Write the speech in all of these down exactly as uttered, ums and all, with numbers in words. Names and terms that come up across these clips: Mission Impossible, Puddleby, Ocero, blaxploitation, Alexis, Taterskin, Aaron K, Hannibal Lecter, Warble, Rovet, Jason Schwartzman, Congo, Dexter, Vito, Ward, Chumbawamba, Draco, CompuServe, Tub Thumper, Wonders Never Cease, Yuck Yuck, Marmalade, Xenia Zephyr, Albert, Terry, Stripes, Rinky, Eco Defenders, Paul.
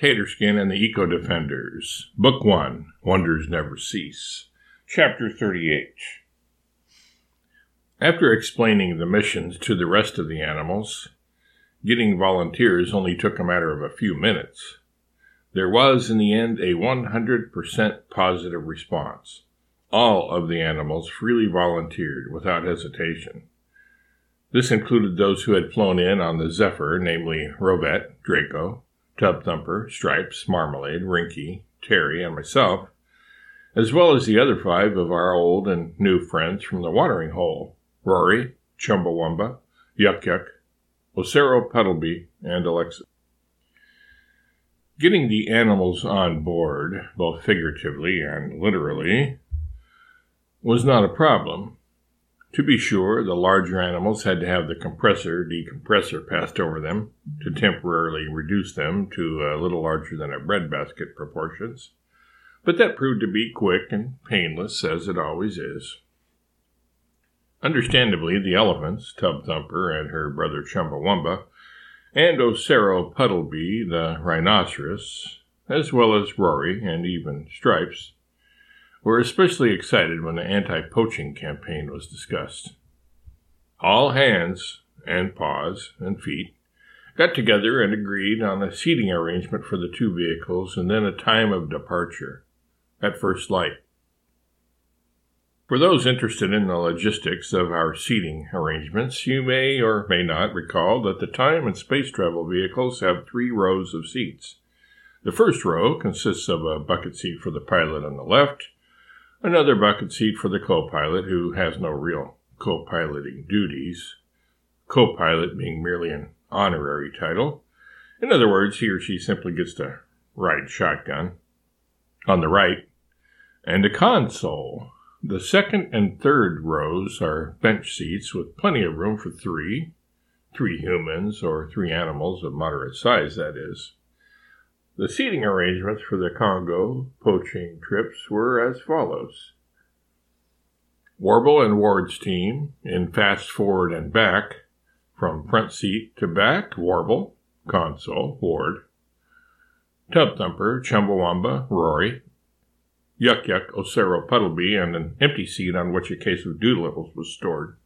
Taterskin and the Eco Defenders, Book One, Wonders Never Cease, Chapter thirty-eight. After explaining the missions to the rest of the animals, getting volunteers only took a matter of a few minutes. There was, in the end, a one hundred percent positive response. All of the animals freely volunteered without hesitation. This included those who had flown in on the Zephyr, namely Rovet, Draco, Tub Thumper, Stripes, Marmalade, Rinky, Terry, and myself, as well as the other five of our old and new friends from the watering hole, Rory, Chumbawamba, Yuck Yuck, Ocero, Puddleby, and Alexis. Getting the animals on board, both figuratively and literally, was not a problem. To be sure, the larger animals had to have the compressor-decompressor passed over them to temporarily reduce them to a little larger than a breadbasket proportions, but that proved to be quick and painless, as it always is. Understandably, the elephants, Tub Thumper and her brother Chumbawamba, and Ocero Puddleby, the rhinoceros, as well as Rory and even Stripes, were especially excited when the anti-poaching campaign was discussed. All hands, and paws, and feet, got together and agreed on a seating arrangement for the two vehicles and then a time of departure, at first light. For those interested in the logistics of our seating arrangements, you may or may not recall that the time and space travel vehicles have three rows of seats. The first row consists of a bucket seat for the pilot on the left, another bucket seat for the co-pilot, who has no real co-piloting duties, co-pilot being merely an honorary title. In other words, he or she simply gets to ride shotgun on the right, and a console. The second and third rows are bench seats with plenty of room for three, three humans or three animals of moderate size, that is. The seating arrangements for the Congo poaching trips were as follows. Warble and Ward's team, in fast forward and back, from front seat to back, Warble, console, Ward, Tub Thumper, Chumbawamba, Rory, Yuck Yuck, Ocero, Puddleby, and an empty seat on which a case of doodles was stored.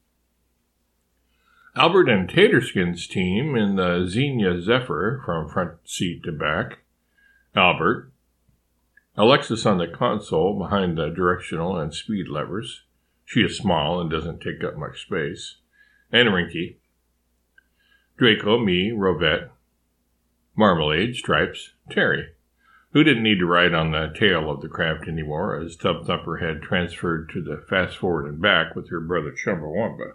Albert and Taterskin's team, in the Xenia Zephyr, from front seat to back, Albert, Alexis on the console behind the directional and speed levers, she is small and doesn't take up much space, and Rinky, Draco, me, Rovet, Marmalade, Stripes, Terry, who didn't need to ride on the tail of the craft anymore as Tub Thumper had transferred to the fast forward and back with her brother Chumbawamba.